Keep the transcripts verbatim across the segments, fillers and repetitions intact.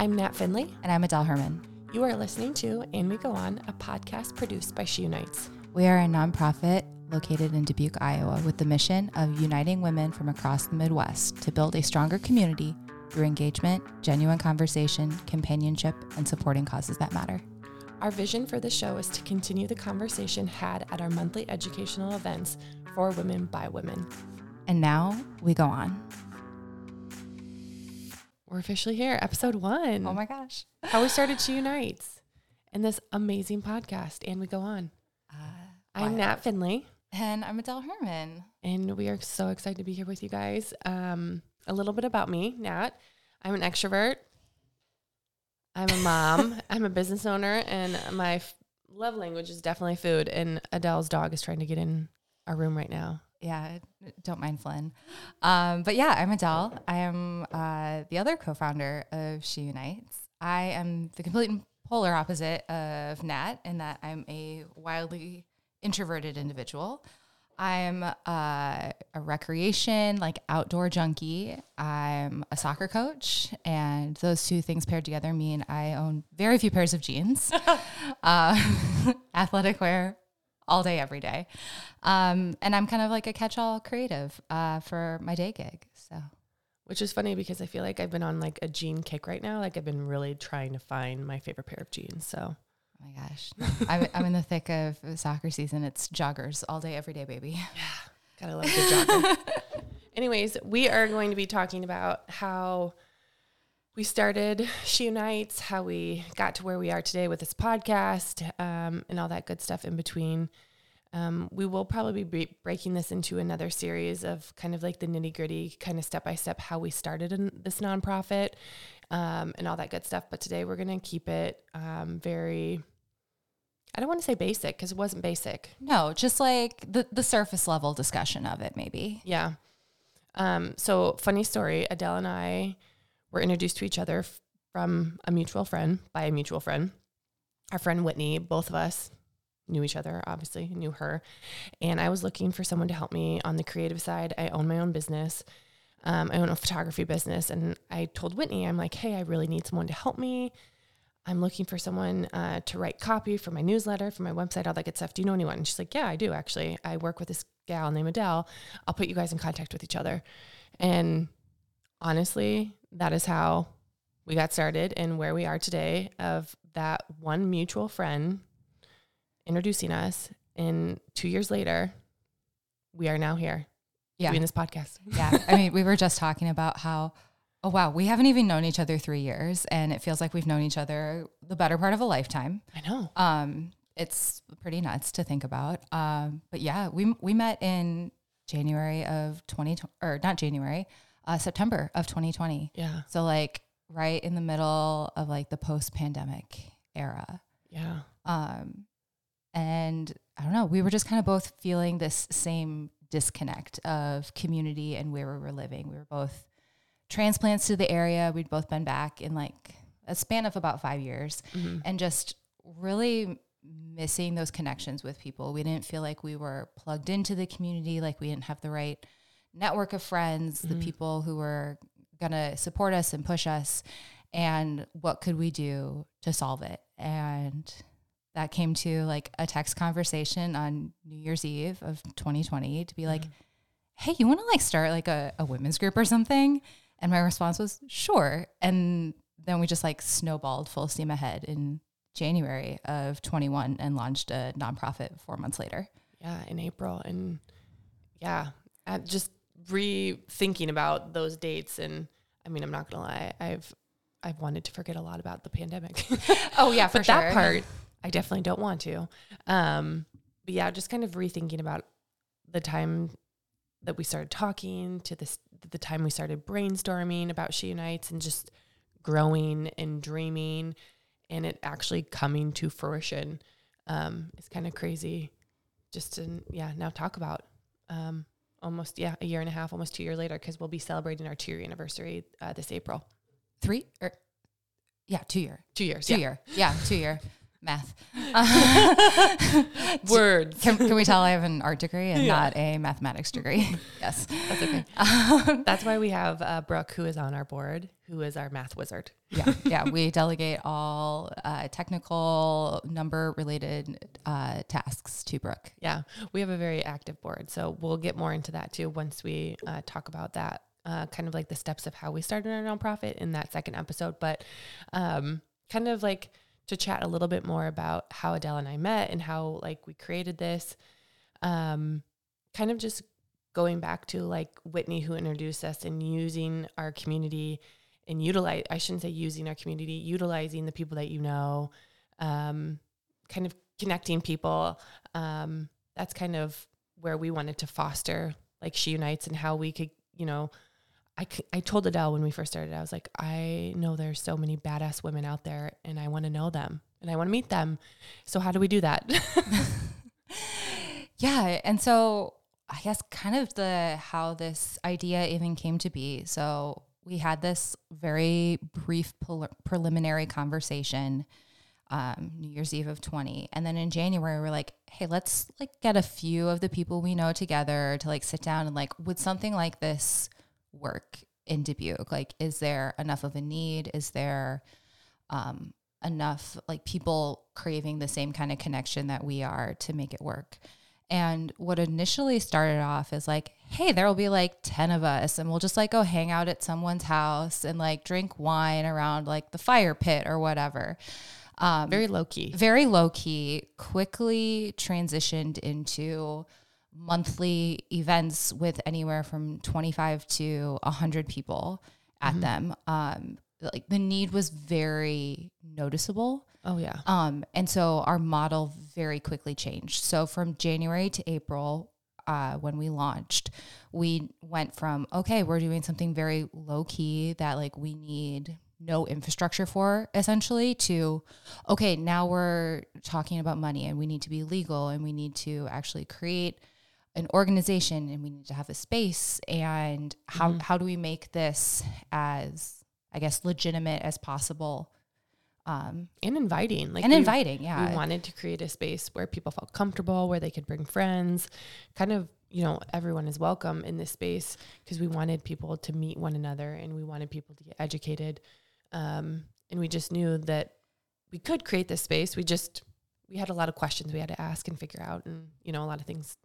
I'm Nat Finley. And I'm Adele Herman. You are listening to And We Go On, a podcast produced by She Unites. We are a nonprofit located in Dubuque, Iowa, with the mission of uniting women from across the Midwest to build a stronger community through engagement, genuine conversation, companionship, and supporting causes that matter. Our vision for the show is to continue the conversation had at our monthly educational events for women by women. And now we go on. We're officially here, episode one. Oh my gosh. How we started She Unites and this amazing podcast, And We Go On. Uh, I'm Nat Finley. And I'm Adele Herman. And we are so excited to be here with you guys. Um, a little bit about me, Nat. I'm an extrovert. I'm a mom. I'm a business owner. And my f- love language is definitely food. And Adele's dog is trying to get in our room right now. Yeah, don't mind Flynn. Um, but yeah, I'm Adele. I am uh, the other co-founder of She Unites. I am the complete and polar opposite of Nat in that I'm a wildly introverted individual. I'm uh, a recreation, like outdoor junkie. I'm a soccer coach. And those two things paired together mean I own very few pairs of jeans, uh, athletic wear, all day, every day. Um, and I'm kind of like a catch-all creative uh, for my day gig. So, which is funny because I feel like I've been on like a jean kick right now. Like I've been really trying to find my favorite pair of jeans. So, oh my gosh. I'm, I'm in the thick of soccer season. It's joggers all day, every day, baby. Yeah. Gotta love the jogger. Anyways, we are going to be talking about how we started She Unites, how we got to where we are today with this podcast, um, and all that good stuff in between. Um, we will probably be breaking this into another series of kind of like the nitty gritty, kind of step by step how we started in this nonprofit um, and all that good stuff. But today we're going to keep it um, very, I don't want to say basic because it wasn't basic. No, just like the, the surface level discussion of it maybe. Yeah. Um, so funny story, Adele and I were introduced to each other f- from a mutual friend, by a mutual friend. Our friend Whitney, both of us knew each other, obviously, knew her. And I was looking for someone to help me on the creative side. I own my own business. Um, I own a photography business. And I told Whitney, I'm like, hey, I really need someone to help me. I'm looking for someone uh, to write copy for my newsletter, for my website, all that good stuff. Do you know anyone? And she's like, yeah, I do, actually. I work with this gal named Adele. I'll put you guys in contact with each other. And honestly, that is how we got started and where we are today, of that one mutual friend introducing us. And two years later, we are now here yeah. doing this podcast. Yeah. I mean, we were just talking about how, oh, wow, we haven't even known each other three years. And it feels like we've known each other the better part of a lifetime. I know. Um, it's pretty nuts to think about. Um, but yeah, we, we met in January of twenty twenty, or not January, Uh, September of twenty twenty. Yeah. So like right in the middle of like the post-pandemic era. Yeah. Um, and I don't know, we were just kind of both feeling this same disconnect of community and where we were living. We were both transplants to the area. We'd both been back in like a span of about five years mm-hmm. and just really missing those connections with people. We didn't feel like we were plugged into the community, like we didn't have the right network of friends, mm-hmm. the people who were going to support us and push us, and what could we do to solve it? And that came to like a text conversation on New Year's Eve of twenty twenty to be like, mm-hmm. hey, you want to like start like a, a women's group or something? And my response was sure. And then we just like snowballed full steam ahead in January of twenty-one and launched a nonprofit four months later. Yeah. In April. And yeah, I just rethinking about those dates. And I mean, I'm not gonna lie, I've I've wanted to forget a lot about the pandemic. Oh yeah, for but sure. That part I definitely don't want to. Um but yeah, just kind of rethinking about the time that we started talking to this the time we started brainstorming about She Unites and just growing and dreaming and it actually coming to fruition. Um it's kind of crazy just to yeah, now talk about um almost, yeah, a year and a half, almost two years later, because we'll be celebrating our two-year anniversary uh, this April. Three? or Yeah, two-year. Two years. Two-year. Yeah, two-year. math. Uh, Words. Can, can we tell I have an art degree and yeah. not a mathematics degree? Yes. That's okay. Um, That's why we have uh, Brooke, who is on our board, who is our math wizard. Yeah. Yeah. We delegate all uh, technical number related uh, tasks to Brooke. Yeah. We have a very active board. So we'll get more into that too once we uh, talk about that, uh, kind of like the steps of how we started our nonprofit in that second episode. But um, kind of like to chat a little bit more about how Adele and I met and how like we created this, um, kind of just going back to like Whitney, who introduced us, and using our community and utilize, I shouldn't say using our community, utilizing the people that you know, um, kind of connecting people. Um, that's kind of where we wanted to foster like She Unites and how we could, you know, I, I told Adele when we first started, I was like, I know there's so many badass women out there and I want to know them and I want to meet them. So how do we do that? Yeah. And so I guess kind of the, how this idea even came to be. So we had this very brief pre- preliminary conversation, um, New Year's Eve of twenty. And then in January, we're like, hey, let's like get a few of the people we know together to like sit down and like, would something like this work in Dubuque? Like, is there enough of a need? Is there um, enough like people craving the same kind of connection that we are to make it work? And what initially started off is like, hey, there will be like ten of us and we'll just like go hang out at someone's house and like drink wine around like the fire pit or whatever. Um, very low key. Very low key, quickly transitioned into monthly events with anywhere from twenty-five to one hundred people at mm-hmm. them. Um, like the need was very noticeable. Oh yeah. Um, and so our model very quickly changed. So from January to April, uh, when we launched, we went from, okay, we're doing something very low key that like we need no infrastructure for essentially, to, okay, now we're talking about money and we need to be legal and we need to actually create an organization and we need to have a space, and how, mm-hmm. how do we make this as, I guess, legitimate as possible. Um, and inviting, like and we, inviting. Yeah. We wanted to create a space where people felt comfortable, where they could bring friends, kind of, you know, everyone is welcome in this space, because we wanted people to meet one another and we wanted people to get educated. Um, and we just knew that we could create this space. We just, we had a lot of questions we had to ask and figure out, and, you know, a lot of things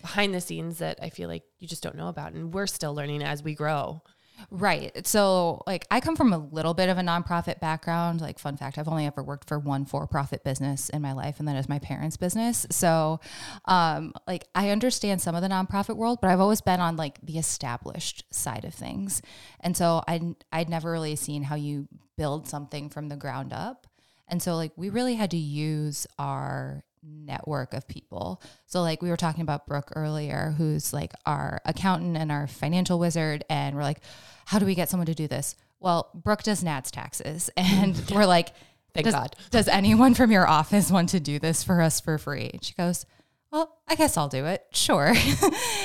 behind the scenes that I feel like you just don't know about, and we're still learning as we grow. Right. So like I come from a little bit of a nonprofit background. Like, fun fact, I've only ever worked for one for-profit business in my life, and that is my parents' business. So um, like I understand some of the nonprofit world, but I've always been on like the established side of things. And so I, I'd never really seen how you build something from the ground up. And so like we really had to use our network of people. So like we were talking about Brooke earlier, who's like our accountant and our financial wizard, and we're like, how do we get someone to do this? Well, Brooke does Nat's taxes, and we're like, thank does, God. Does anyone from your office want to do this for us for free? And she goes, well, I guess I'll do it. Sure.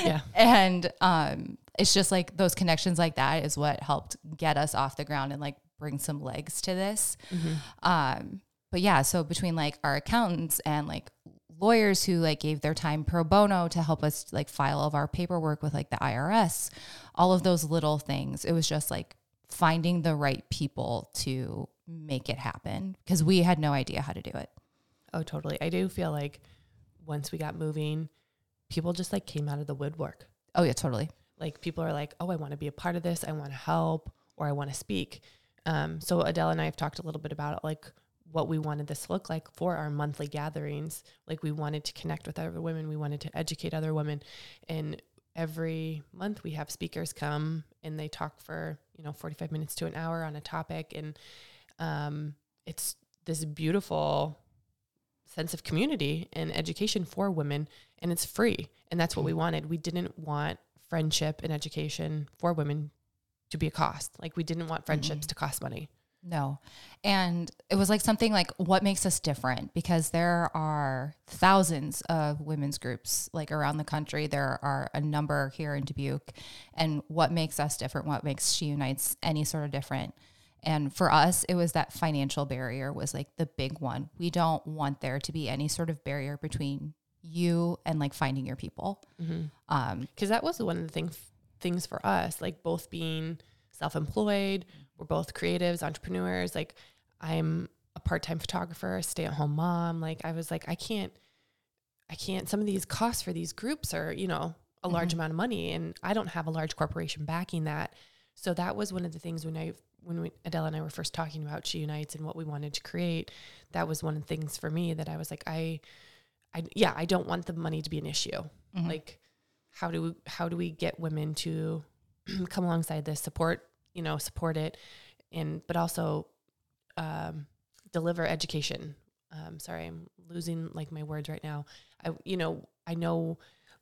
Yeah. And um it's just like those connections like that is what helped get us off the ground and like bring some legs to this. Mm-hmm. Um But yeah, so between like our accountants and like lawyers who like gave their time pro bono to help us like file all of our paperwork with like the I R S, all of those little things, it was just like finding the right people to make it happen, because we had no idea how to do it. Oh, totally. I do feel like once we got moving, people just like came out of the woodwork. Oh yeah, totally. Like people are like, oh, I want to be a part of this. I want to help, or I want to speak. Um, so Adele and I have talked a little bit about it, like what we wanted this to look like for our monthly gatherings. Like we wanted to connect with other women. We wanted to educate other women. And every month we have speakers come and they talk for, you know, forty-five minutes to an hour on a topic. And, um, it's this beautiful sense of community and education for women, and it's free. And that's what we wanted. We didn't want friendship and education for women to be a cost. Like we didn't want friendships mm-hmm. to cost money. No. And it was like something like, what makes us different? Because there are thousands of women's groups like around the country. There are a number here in Dubuque. And what makes us different? What makes She Unites any sort of different? And for us, it was that financial barrier was like the big one. We don't want there to be any sort of barrier between you and like finding your people. Mm-hmm. Um, 'cause that was one of the things, things for us, like both being self-employed, we're both creatives, entrepreneurs. Like I'm a part-time photographer, a stay-at-home mom. Like I was like, I can't, I can't, some of these costs for these groups are, you know, a large mm-hmm. amount of money, and I don't have a large corporation backing that. So that was one of the things when I, when we, Adele and I were first talking about She Unites and what we wanted to create, that was one of the things for me that I was like, I, I, yeah, I don't want the money to be an issue. Mm-hmm. Like how do we, how do we get women to come alongside this, support, you know, support it and, but also, um, deliver education. Um, sorry, I'm losing like my words right now. I, you know, I know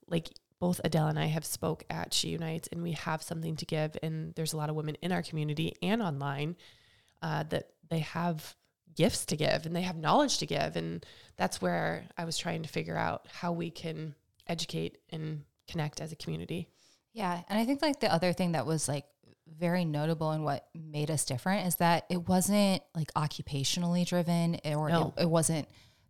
like both Adele and I have spoke at She Unites, and we have something to give. And there's a lot of women in our community and online uh, that they have gifts to give and they have knowledge to give. And that's where I was trying to figure out how we can educate and connect as a community. Yeah. And I think like the other thing that was like very notable and what made us different is that it wasn't like occupationally driven or no. it, it wasn't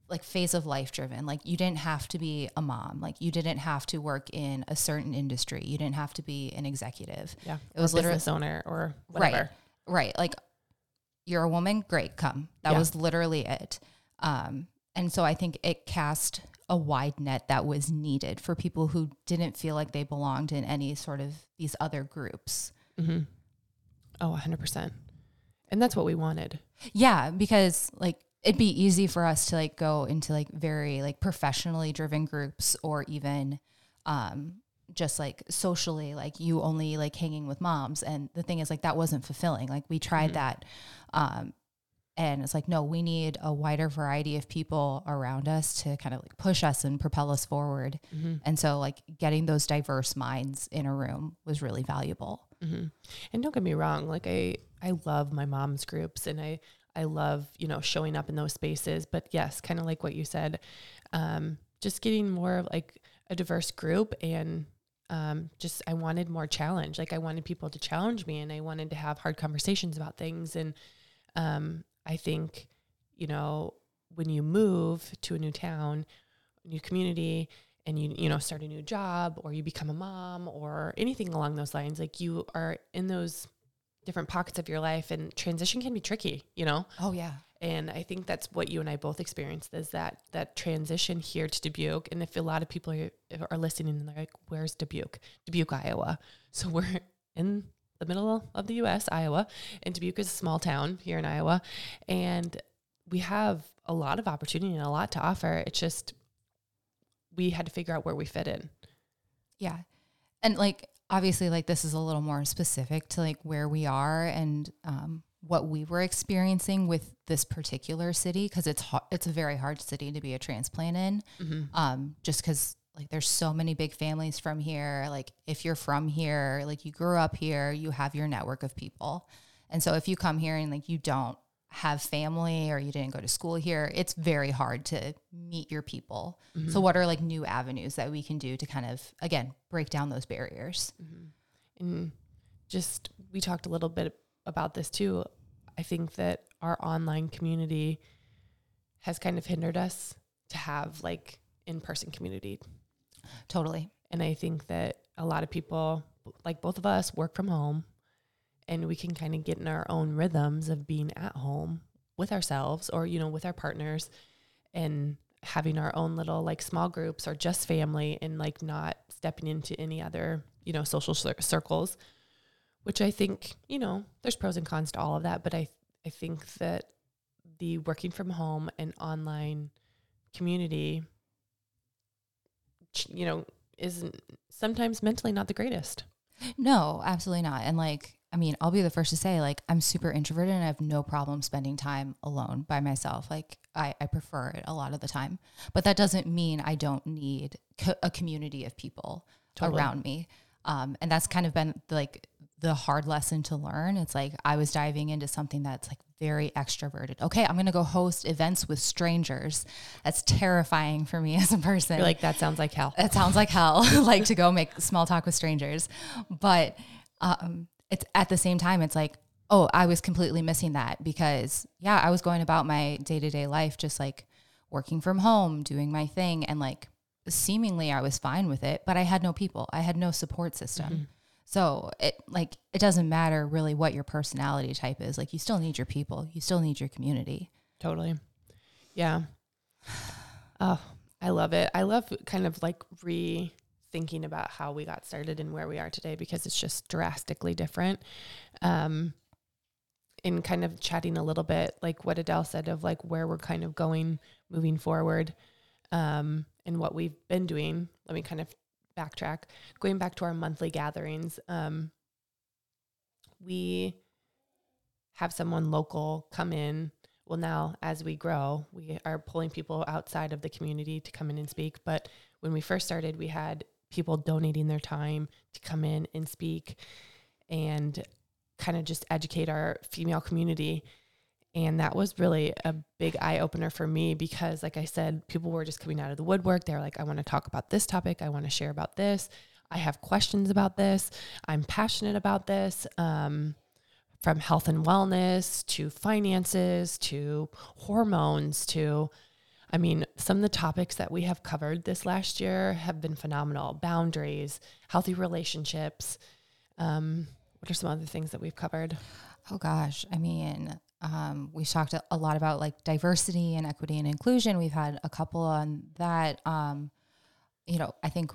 like phase of life driven. Like you didn't have to be a mom. Like you didn't have to work in a certain industry. You didn't have to be an executive. Yeah. It was literally business owner or whatever. Right. Right. Like you're a woman. Great. Come. That yeah. was literally it. Um, and so I think it cast a wide net that was needed for people who didn't feel like they belonged in any sort of these other groups. Mm-hmm. Oh, a hundred percent. And that's what we wanted. Yeah. Because like, it'd be easy for us to like go into like very like professionally driven groups or even um, just like socially, like you only like hanging with moms. And the thing is like, that wasn't fulfilling. Like we tried mm-hmm. that. Um, and it's like, no, we need a wider variety of people around us to kind of like push us and propel us forward. Mm-hmm. And so like getting those diverse minds in a room was really valuable. Mm-hmm. And don't get me wrong. Like I, I love my mom's groups and I, I love, you know, showing up in those spaces, but yes, kind of like what you said, um, just getting more of like a diverse group and, um, just, I wanted more challenge. Like I wanted people to challenge me and I wanted to have hard conversations about things. And, um, I think, you know, when you move to a new town, new community, and you, you know, start a new job or you become a mom or anything along those lines, like you are in those different pockets of your life, and transition can be tricky, you know? Oh yeah. And I think that's what you and I both experienced is that, that transition here to Dubuque. And if a lot of people are, are listening and they're like, where's Dubuque? Dubuque, Iowa. So we're in the middle of the U S, Iowa, and Dubuque is a small town here in Iowa. And we have a lot of opportunity and a lot to offer. It's just, we had to figure out where we fit in. Yeah. And like, obviously, like this is a little more specific to like where we are and um, what we were experiencing with this particular city, because it's ho- it's a very hard city to be a transplant in, mm-hmm. um, just because like there's so many big families from here. Like if you're from here, like you grew up here, you have your network of people, and so if you come here and like you don't have family or you didn't go to school here, it's very hard to meet your people. Mm-hmm. So what are like new avenues that we can do to kind of, again, break down those barriers? Mm-hmm. And just, we talked a little bit about this too. I think that our online community has kind of hindered us to have like in-person community. Totally. And I think that a lot of people, like both of us, work from home, and we can kind of get in our own rhythms of being at home with ourselves or, you know, with our partners and having our own little like small groups or just family and like not stepping into any other, you know, social cir- circles, which I think, you know, there's pros and cons to all of that. But I, I think that the working from home and online community, you know, isn't sometimes mentally not the greatest. No, absolutely not. And like, I mean, I'll be the first to say, like, I'm super introverted and I have no problem spending time alone by myself. Like, I, I prefer it a lot of the time. But that doesn't mean I don't need co- a community of people totally. Around me. Um, and that's kind of been, like, the hard lesson to learn. It's like I was diving into something that's, like, very extroverted. Okay, I'm going to go host events with strangers. That's terrifying for me as a person. You're like, that sounds like hell. That sounds like hell, like, to go make small talk with strangers. But um It's at the same time, it's like, oh, I was completely missing that because, yeah, I was going about my day-to-day life just like working from home, doing my thing, and like seemingly I was fine with it, but I had no people. I had no support system. Mm-hmm. So it like it doesn't matter really what your personality type is. Like you still need your people. You still need your community. Totally. Yeah. Oh, I love it. I love kind of like rethinking about how we got started and where we are today, because it's just drastically different. Um, in kind of chatting a little bit, like what Adele said of like where we're kind of going moving forward, um, and what we've been doing. Let me kind of backtrack, going back to our monthly gatherings. Um, we have someone local come in. Well, now as we grow, we are pulling people outside of the community to come in and speak. But when we first started, we had people donating their time to come in and speak and kind of just educate our female community. And that was really a big eye opener for me because, like I said, people were just coming out of the woodwork. They were like, I want to talk about this topic. I want to share about this. I have questions about this. I'm passionate about this. Um, from health and wellness to finances, to hormones, to, I mean, some of the topics that we have covered this last year have been phenomenal. Boundaries, healthy relationships. Um, what are some other things that we've covered? Oh gosh. I mean, Um, we've talked a lot about like diversity and equity and inclusion. We've had a couple on that. Um, you know, I think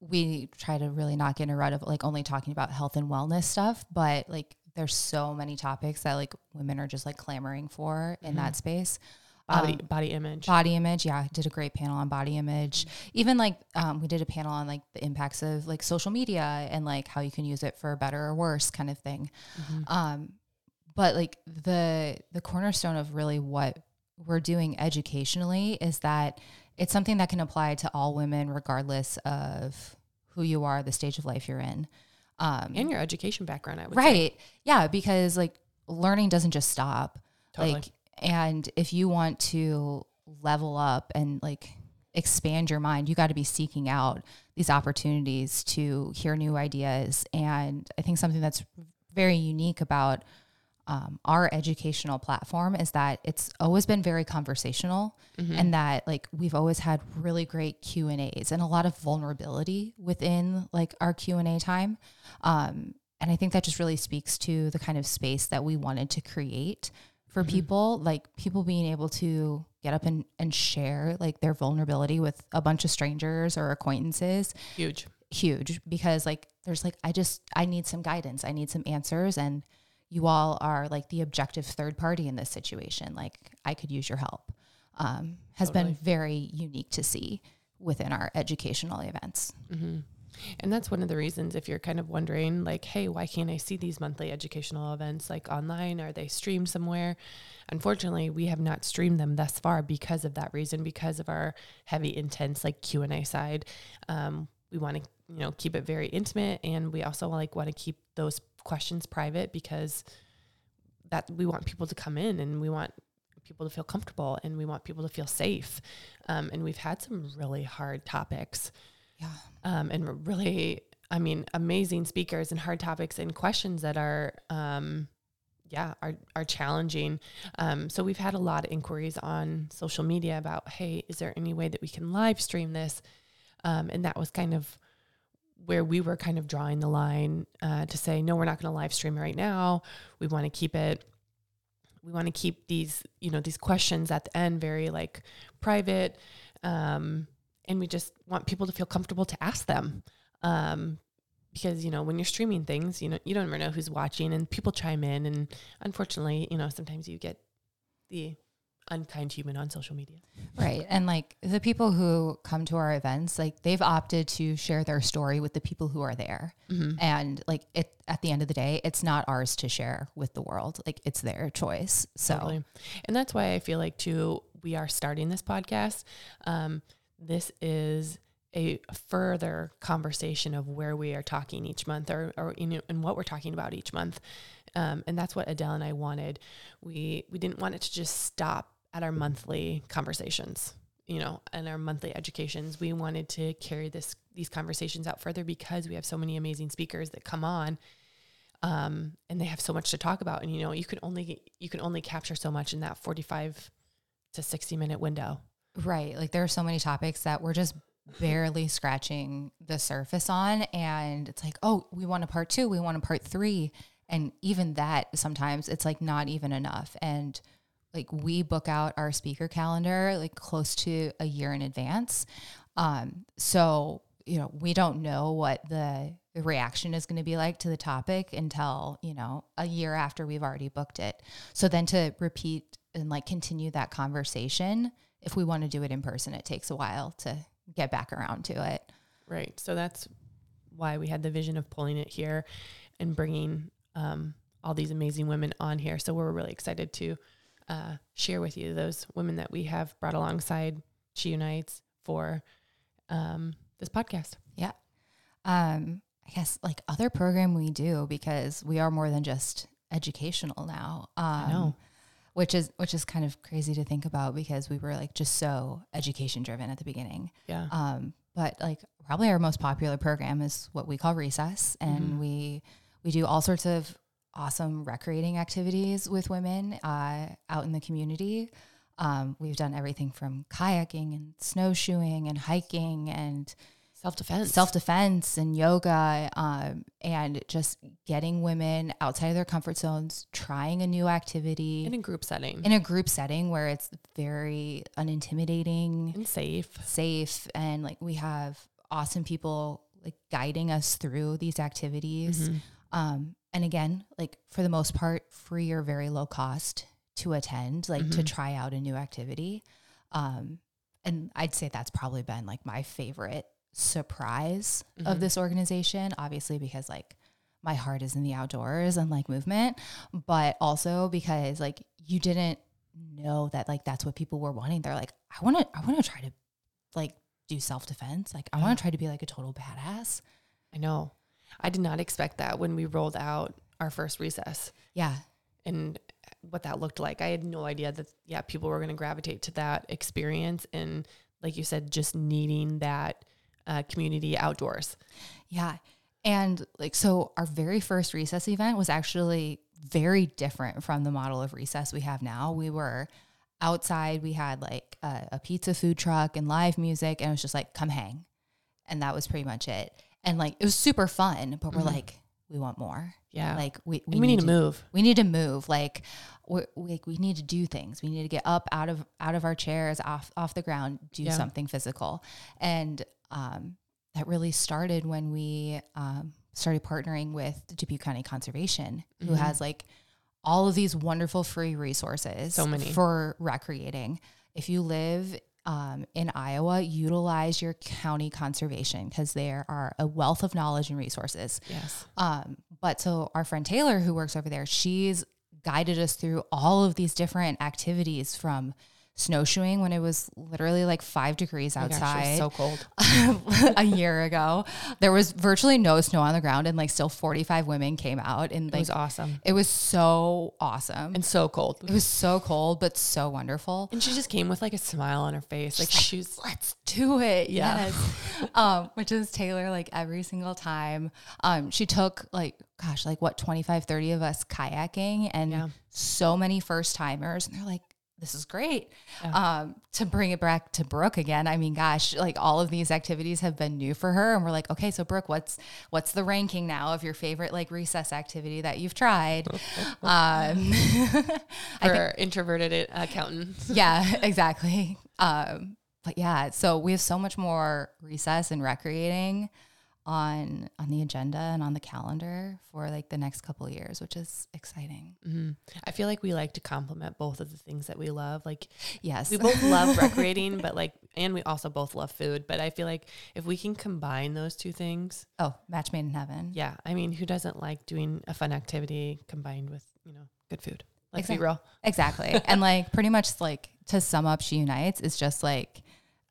we try to really not get in a rut of like only talking about health and wellness stuff, but like there's so many topics that like women are just like clamoring for in mm-hmm. that space. Body, um, body image, body image. Yeah. Did a great panel on body image. Mm-hmm. Even like, um, we did a panel on like the impacts of like social media and like how you can use it for better or worse kind of thing. Mm-hmm. Um, But like the the cornerstone of really what we're doing educationally is that it's something that can apply to all women, regardless of who you are, the stage of life you're in. Um, and your education background, I would right, say. Right. Yeah, because like learning doesn't just stop. Totally. Like, and if you want to level up and like expand your mind, you got to be seeking out these opportunities to hear new ideas. And I think something that's very unique about Um, our educational platform is that it's always been very conversational mm-hmm. and that like we've always had really great Q and A's and a lot of vulnerability within like our Q and A time. Um, and I think that just really speaks to the kind of space that we wanted to create for mm-hmm. people, like people being able to get up and, and share like their vulnerability with a bunch of strangers or acquaintances. Huge, huge. Because like, there's like, I just, I need some guidance. I need some answers. And you all are like the objective third party in this situation. Like I could use your help, um, has totally. been very unique to see within our educational events. Mm-hmm. And that's one of the reasons if you're kind of wondering like, hey, why can't I see these monthly educational events like online? Are they streamed somewhere? Unfortunately, we have not streamed them thus far because of that reason, because of our heavy, intense like Q and A side. Um, we want to, you know, keep it very intimate. And we also like want to keep those questions private because that we want people to come in and we want people to feel comfortable and we want people to feel safe. Um, and we've had some really hard topics. Yeah. Um, and really, I mean, amazing speakers and hard topics and questions that are, um, yeah, are, are challenging. Um, so we've had a lot of inquiries on social media about, hey, is there any way that we can live stream this? Um, and that was kind of where we were kind of drawing the line uh, to say, no, we're not going to live stream right now. We want to keep it. We want to keep these, you know, these questions at the end, very like private. Um, and we just want people to feel comfortable to ask them. Um, because, you know, when you're streaming things, you know, you don't ever know who's watching and people chime in. And unfortunately, you know, sometimes you get the unkind human on social media. Right. And like the people who come to our events, like they've opted to share their story with the people who are there. Mm-hmm. And like it, at the end of the day, it's not ours to share with the world. Like it's their choice. So, totally. And that's why I feel like too, we are starting this podcast. Um, this is a further conversation of where we are talking each month or, or, you know, and what we're talking about each month. Um, and that's what Adele and I wanted. We, we didn't want it to just stop at our monthly conversations, you know, and our monthly educations. We wanted to carry this, these conversations out further because we have so many amazing speakers that come on, Um, and they have so much to talk about. And, you know, you can only, you can only capture so much in that forty-five to sixty minute window. Right. Like there are so many topics that we're just barely scratching the surface on. And it's like, oh, we want a part two. We want a part three. And even that sometimes it's like not even enough. And like we book out our speaker calendar like close to a year in advance. Um, so, you know, we don't know what the reaction is going to be like to the topic until, you know, a year after we've already booked it. So then to repeat and like continue that conversation, if we want to do it in person, it takes a while to get back around to it. Right. So that's why we had the vision of pulling it here and bringing um, all these amazing women on here. So we're really excited to uh, share with you those women that we have brought alongside She Unites for um, this podcast. Yeah. Um, I guess like other program we do, because we are more than just educational now. Um, I know. Which is which is kind of crazy to think about because we were like just so education driven at the beginning. Yeah. Um, but like probably our most popular program is what we call Recess, and mm-hmm. we we do all sorts of awesome recreating activities with women uh, out in the community. Um, we've done everything from kayaking and snowshoeing and hiking and self defense, self defense and yoga, um, and just getting women outside of their comfort zones, trying a new activity in a group setting, in a group setting where it's very unintimidating and safe, safe. And like, we have awesome people like guiding us through these activities. Mm-hmm. Um, and again, like for the most part, free or very low cost to attend, like mm-hmm. to try out a new activity. Um, and I'd say that's probably been like my favorite surprise mm-hmm. of this organization, obviously because like my heart is in the outdoors and like movement, but also because like you didn't know that like that's what people were wanting. They're like, I want to I want to try to like do self-defense, like I want to try to be like a total badass. I know. I did not expect that when we rolled out our first Recess. Yeah. And what that looked like, I had no idea that yeah people were going to gravitate to that experience, and like you said, just needing that Uh, community outdoors. Yeah. And like, so our very first Recess event was actually very different from the model of Recess we have now. We were outside, we had like a, a pizza food truck and live music, and it was just like, come hang. And that was pretty much it. And like, it was super fun, but we're mm-hmm. like, we want more. Yeah. Like we, we, we need, need to move. We need to move. Like we, we, we need to do things. We need to get up out of, out of our chairs, off, off the ground, do yeah. something physical. And Um, that really started when we um, started partnering with the Dubuque County Conservation, who mm-hmm. has like all of these wonderful free resources so many. for recreating. If you live um, in Iowa, utilize your county conservation because there are a wealth of knowledge and resources. Yes. Um, but so our friend Taylor, who works over there, she's guided us through all of these different activities, from snowshoeing when it was literally like five degrees outside. Oh gosh, it was so cold. A year ago, there was virtually no snow on the ground, and like still forty-five women came out, and like, it was awesome. It was so awesome and so cold. It was so cold, but so wonderful. And she just came with like a smile on her face, like she's, like, she's let's do it. Yeah. Yes, um, which is Taylor. Like every single time, um, she took like gosh, like what twenty-five, thirty of us kayaking, and yeah. so many first timers, and they're like, this is great. Yeah. Um, to bring it back to Brooke again. I mean, gosh, like all of these activities have been new for her. And we're like, okay, so Brooke, what's, what's the ranking now of your favorite like Recess activity that you've tried? um, for introverted accountants. Yeah, exactly. Um, but yeah, so we have so much more Recess and recreating on, on the agenda and on the calendar for like the next couple of years, which is exciting. Mm-hmm. I feel like we like to compliment both of the things that we love. Like, yes, we both love recreating, but like, and we also both love food, but I feel like if we can combine those two things, oh, match made in heaven. Yeah. I mean, who doesn't like doing a fun activity combined with, you know, good food? Let's exactly. be real. Exactly. And like pretty much like to sum up She Unites, it's just like,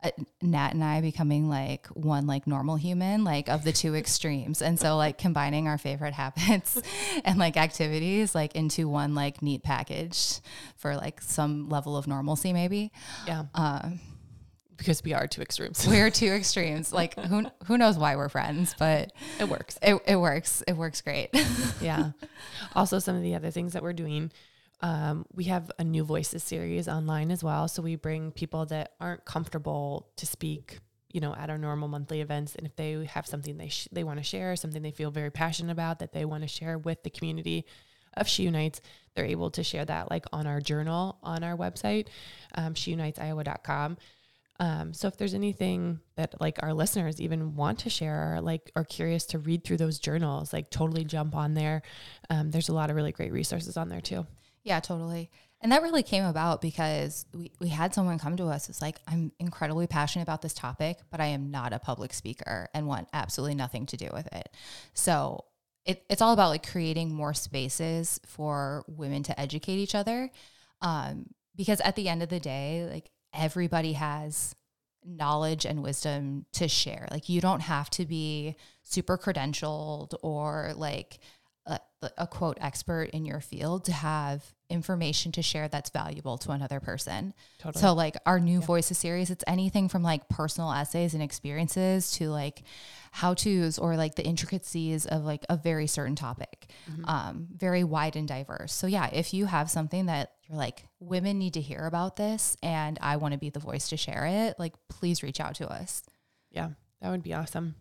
Uh, Nat and I becoming like one like normal human, like of the two extremes. And so like combining our favorite habits and like activities like into one like neat package for like some level of normalcy maybe. Yeah. Um, because we are two extremes. We're two extremes. Like who who knows why we're friends, but it works. It, it works. It works great. Yeah. Also, some of the other things that we're doing, um, we have a New Voices series online as well. So we bring people that aren't comfortable to speak, you know, at our normal monthly events. And if they have something they, sh- they want to share, something they feel very passionate about that they want to share with the community of She Unites, they're able to share that like on our journal, on our website, um, she unites iowa dot com. Um, so if there's anything that like our listeners even want to share, or like are curious to read through those journals, like totally jump on there. Um, there's a lot of really great resources on there too. Yeah, totally. And that really came about because we, we had someone come to us. It's like, I'm incredibly passionate about this topic, but I am not a public speaker and want absolutely nothing to do with it. So it, it's all about like creating more spaces for women to educate each other. Um, because at the end of the day, like, everybody has knowledge and wisdom to share. Like you don't have to be super credentialed or like a, a quote expert in your field to have information to share that's valuable to another person. Totally. So like our New yeah. Voices series, it's anything from like personal essays and experiences to like how-tos or like the intricacies of like a very certain topic, mm-hmm. um, very wide and diverse. So yeah, if you have something that you're like, women need to hear about this and I want to be the voice to share it, like please reach out to us. Yeah, that would be awesome.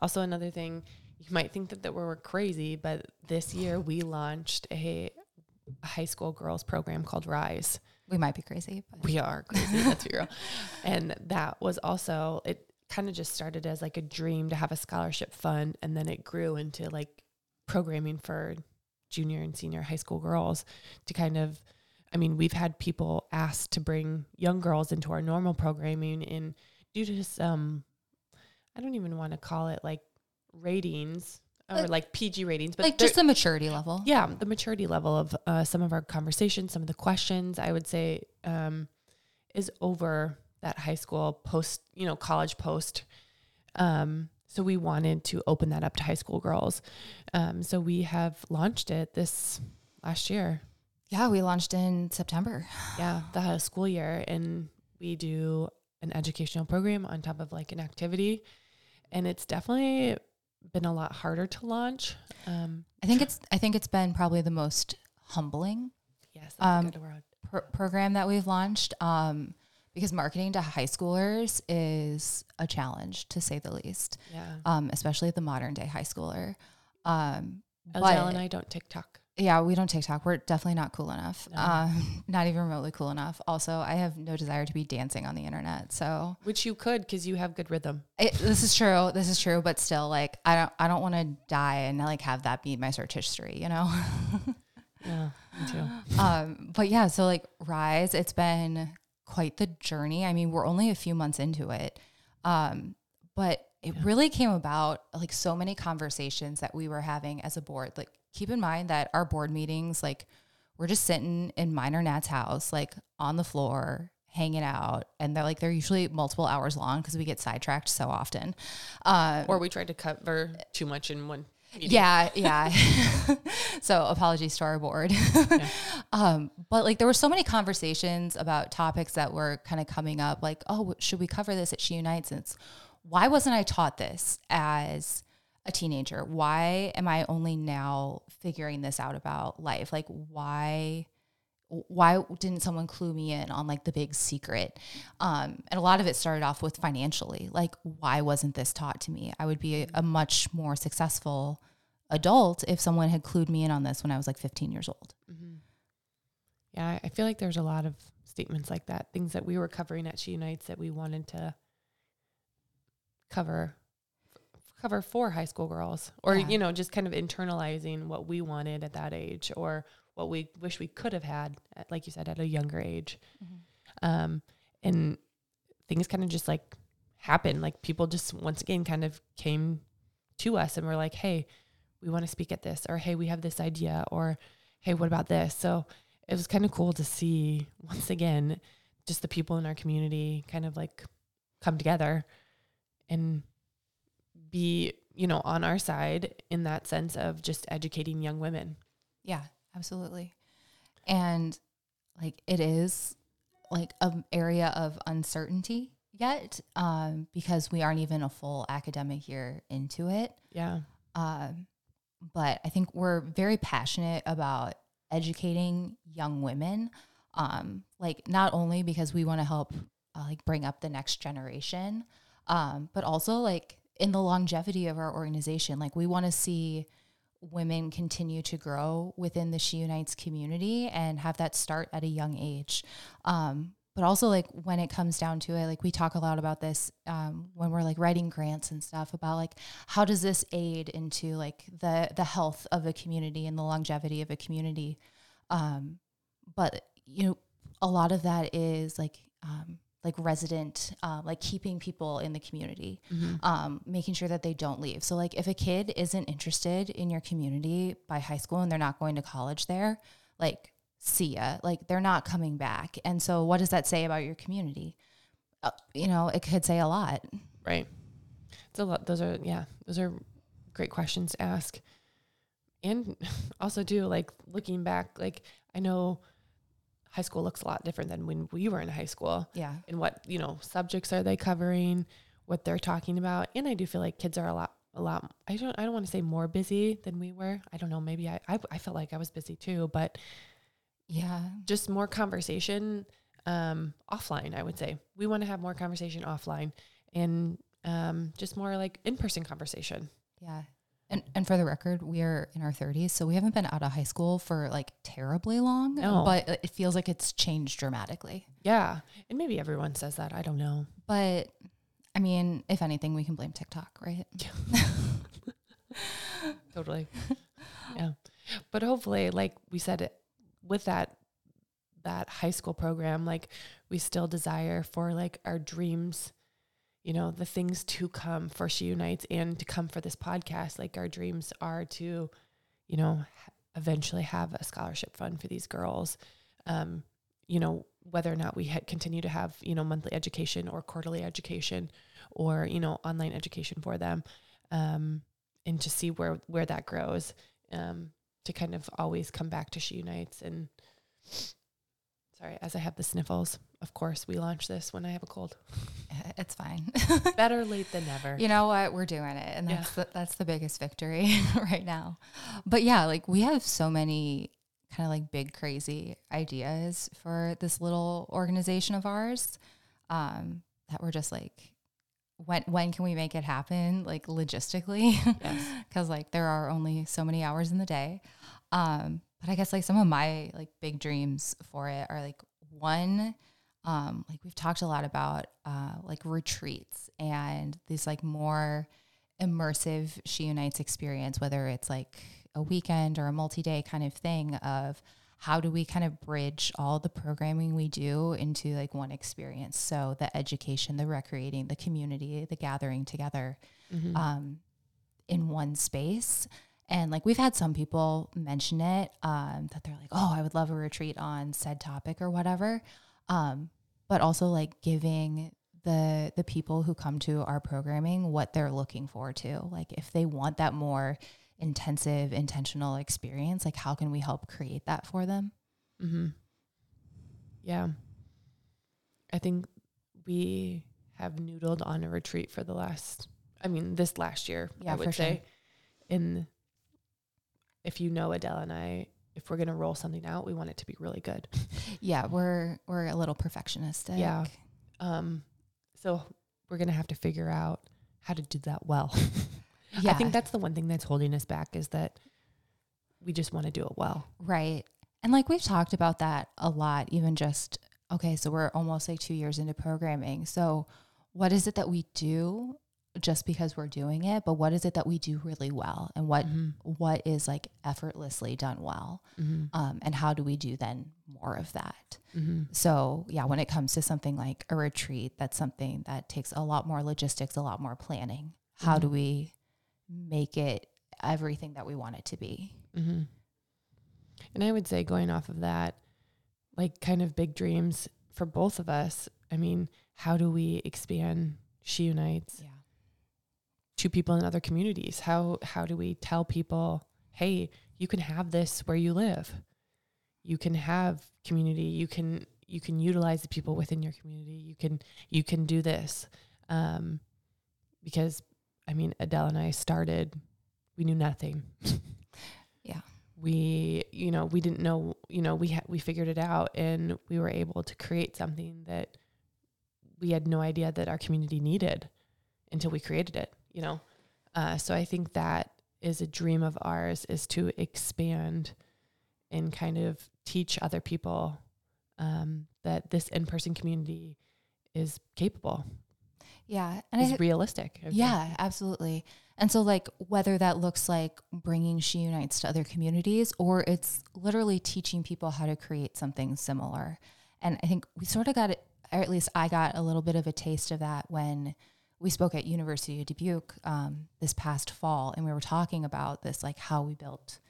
Also, another thing, you might think that, that we're crazy, but this year we launched a a high school girls program called Rise. We might be crazy, but we are crazy. Let's be real. And that was also, it kind of just started as like a dream to have a scholarship fund. And then it grew into like programming for junior and senior high school girls to kind of, I mean, we've had people asked to bring young girls into our normal programming, and due to some, I don't even want to call it like ratings, or like, like P G ratings, but like just the maturity level. Yeah. The maturity level of uh, some of our conversations, some of the questions I would say um, is over that high school post, you know, college post. Um, so we wanted to open that up to high school girls. Um, so we have launched it this last year. Yeah. We launched in September. Yeah. The school year. And we do an educational program on top of like an activity, and it's definitely been a lot harder to launch. Um, I think it's, I think it's been probably the most humbling yes, um, pro- program that we've launched, um, because marketing to high schoolers is a challenge to say the least. Yeah. Um, especially the modern day high schooler. Um, Adele and I don't TikTok. Yeah, we don't TikTok. We're definitely not cool enough. No. Um, not even remotely cool enough. Also, I have no desire to be dancing on the internet. So, which you could because you have good rhythm. It, this is true. This is true. But still, like, I don't. I don't want to die and like have that be my search history. You know. Yeah, me too. Um, but yeah, so like Rise, it's been quite the journey. I mean, we're only a few months into it, um, but it yeah. really came about like so many conversations that we were having as a board, like. Keep in mind that our board meetings, like we're just sitting in mine or Nat's house, like on the floor, hanging out. And they're like, they're usually multiple hours long because we get sidetracked so often. Um, or we tried to cover too much in one meeting. Yeah. Yeah. So apologies to our board. Yeah. um, but like there were so many conversations about topics that were kind of coming up like, oh, should we cover this at She Unites? And it's, why wasn't I taught this as a teenager? Why am I only now figuring this out about life? Like why, why didn't someone clue me in on like the big secret? Um, and a lot of it started off with financially, like why wasn't this taught to me? I would be a, a much more successful adult if someone had clued me in on this when I was like fifteen years old. Mm-hmm. Yeah. I feel like there's a lot of statements like that, things that we were covering at She Unites that we wanted to cover cover for high school girls or, yeah. you know, just kind of internalizing what we wanted at that age or what we wish we could have had, at, like you said, at a younger age. Mm-hmm. Um, and things kind of just like happened. Like people just once again kind of came to us and were like, hey, we want to speak at this, or hey, we have this idea, or hey, what about this? So it was kind of cool to see once again, just the people in our community kind of like come together and be, you know, on our side in that sense of just educating young women. Yeah, absolutely. And like, it is like an area of uncertainty, yet, um, because we aren't even a full academic year into it. Yeah. Um, but I think we're very passionate about educating young women, um, like not only because we want to help uh, like bring up the next generation, um, but also like in the longevity of our organization. Like we want to see women continue to grow within the She Unites community and have that start at a young age. Um, but also like when it comes down to it, like we talk a lot about this um, when we're like writing grants and stuff about like, how does this aid into like the, the health of a community and the longevity of a community? Um, but you know, a lot of that is like, um, like resident, uh, like keeping people in the community, mm-hmm. um, making sure that they don't leave. So like if a kid isn't interested in your community by high school and they're not going to college there, like see ya, like they're not coming back. And so what does that say about your community? Uh, you know, it could say a lot. Right. It's a lot. Those are, yeah, those are great questions to ask. And also too, like looking back, like I know high school looks a lot different than when we were in high school. Yeah. And what, you know, subjects are they covering, what they're talking about. And I do feel like kids are a lot, a lot, I don't, I don't want to say more busy than we were. I don't know. Maybe I, I, I felt like I was busy too, but yeah, just more conversation, um, offline, I would say. We want to have more conversation offline and, um, just more like in-person conversation. Yeah. And and for the record, we are in our thirties, so we haven't been out of high school for like terribly long, no. But it feels like it's changed dramatically. Yeah. And maybe everyone says that. I don't know. But I mean, if anything, we can blame TikTok, right? Yeah. Totally. Yeah. But hopefully, like we said, it, with that, that high school program, like we still desire for like our dreams, you know, the things to come for She Unites and to come for this podcast. Like our dreams are to, you know, eventually have a scholarship fund for these girls. Um, you know, whether or not we ha- continue to have, you know, monthly education or quarterly education or, you know, online education for them, um, and to see where, where that grows, um, to kind of always come back to She Unites. And sorry, as I have the sniffles, of course, we launch this when I have a cold. It's fine. Better late than never. You know what? We're doing it. And that's, yeah. the, that's the biggest victory right now. But yeah, like we have so many kind of like big, crazy ideas for this little organization of ours, um, that we're just like, when, when can we make it happen? Like logistically, yes. Cause like there are only so many hours in the day. Um, but I guess like some of my like big dreams for it are like one, Um, like we've talked a lot about uh, like retreats and these like more immersive She Unites experience, whether it's like a weekend or a multi-day kind of thing of how do we kind of bridge all the programming we do into like one experience. So the education, the recreating, the community, the gathering together, mm-hmm. um, in one space. And like we've had some people mention it, um, that they're like, oh, I would love a retreat on said topic or whatever. Um, but also like giving the, the people who come to our programming what they're looking for to, like if they want that more intensive, intentional experience, like how can we help create that for them? Mm-hmm. Yeah. I think we have noodled on a retreat for the last, I mean, this last year, yeah, I would say. Sure. And if you know, Adele and I, if we're going to roll something out, we want it to be really good. Yeah. We're, we're a little perfectionistic. Yeah. Um, so we're going to have to figure out how to do that well. Yeah. I think that's the one thing that's holding us back is that we just want to do it well. Right. And like, we've talked about that a lot, even just, okay, so we're almost like two years into programming. So what is it that we do just because we're doing it, but what is it that we do really well and what, mm-hmm. what is like effortlessly done well? Mm-hmm. Um, and how do we do then more of that? Mm-hmm. So yeah, when it comes to something like a retreat, that's something that takes a lot more logistics, a lot more planning. How mm-hmm. do we make it everything that we want it to be? Mm-hmm. And I would say going off of that, like kind of big dreams for both of us. I mean, how do we expand She Unites? Yeah. To people in other communities? How, how do we tell people, hey, you can have this where you live. You can have community. You can, you can utilize the people within your community. You can, you can do this. Um, because I mean, Adele and I started, we knew nothing. Yeah. We, you know, we didn't know, you know, we, ha- we figured it out, and we were able to create something that we had no idea that our community needed until we created it, you know? Uh, so I think that is a dream of ours, is to expand and kind of teach other people, um, that this in-person community is capable. Yeah. And it's realistic. Okay. Yeah, absolutely. And so, like, whether that looks like bringing She Unites to other communities, or it's literally teaching people how to create something similar. And I think we sort of got it, or at least I got a little bit of a taste of that when we spoke at University of Dubuque um, this past fall, and we were talking about this, like how we built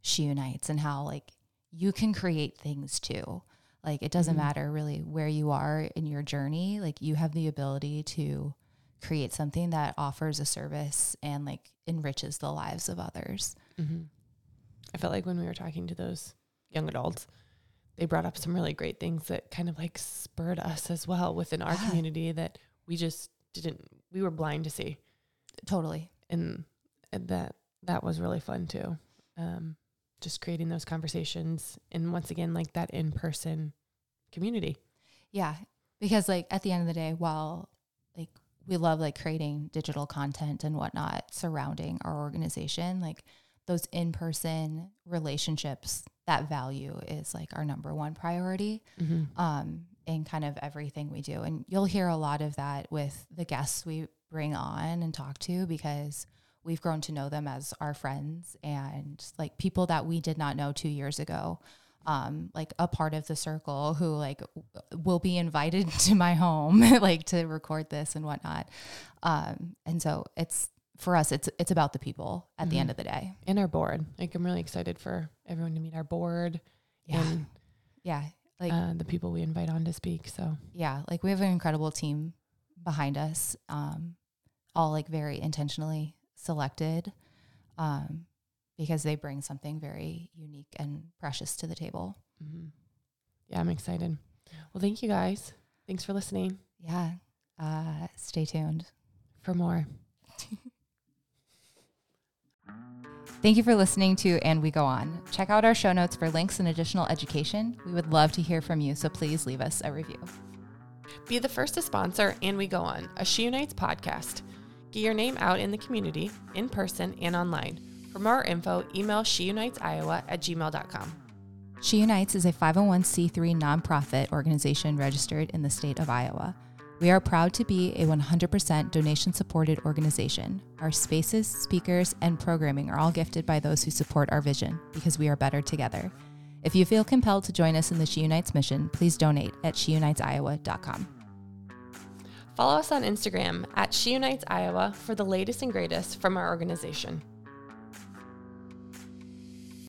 She Unites and how, like, you can create things too. Like, it doesn't mm-hmm. matter really where you are in your journey. Like, you have the ability to create something that offers a service and, like, enriches the lives of others. Mm-hmm. I felt like when we were talking to those young adults, they brought up some really great things that kind of, like, spurred us as well within our yeah. community that we just didn't, we were blind to see. Totally. And, and that, that was really fun too. Um, just creating those conversations. And once again, like, that in-person community. Yeah. Because, like, at the end of the day, while, like, we love, like, creating digital content and whatnot surrounding our organization, like, those in-person relationships, that value is, like, our number one priority, mm-hmm. um, in kind of everything we do. And you'll hear a lot of that with the guests we bring on and talk to, because we've grown to know them as our friends and, like, people that we did not know two years ago. Um, like, a part of the circle who, like, w- will be invited to my home, like, to record this and whatnot. Um, and so it's, for us, it's, it's about the people at mm-hmm. the end of the day. And our board. Like, I'm really excited for everyone to meet our board. Yeah. And, yeah. Like, uh, the people we invite on to speak. So yeah, like, we have an incredible team behind us. Um, all, like, very intentionally selected, um, because they bring something very unique and precious to the table. Mm-hmm. Yeah, I'm excited. Well, thank you guys. Thanks for listening. Yeah. Uh, stay tuned for more. Thank you for listening to And We Go On. Check out our show notes for links and additional education. We would love to hear from you, so please leave us a review. Be the first to sponsor And We Go On, a She Unites podcast. Get your name out in the community, in person, and online. For more info, email she unites iowa at gmail dot com. She Unites is a five oh one c three nonprofit organization registered in the state of Iowa. We are proud to be a one hundred percent donation-supported organization. Our spaces, speakers, and programming are all gifted by those who support our vision, because we are better together. If you feel compelled to join us in the She Unites mission, please donate at she unites iowa dot com. Follow us on Instagram at She Unites Iowa for the latest and greatest from our organization.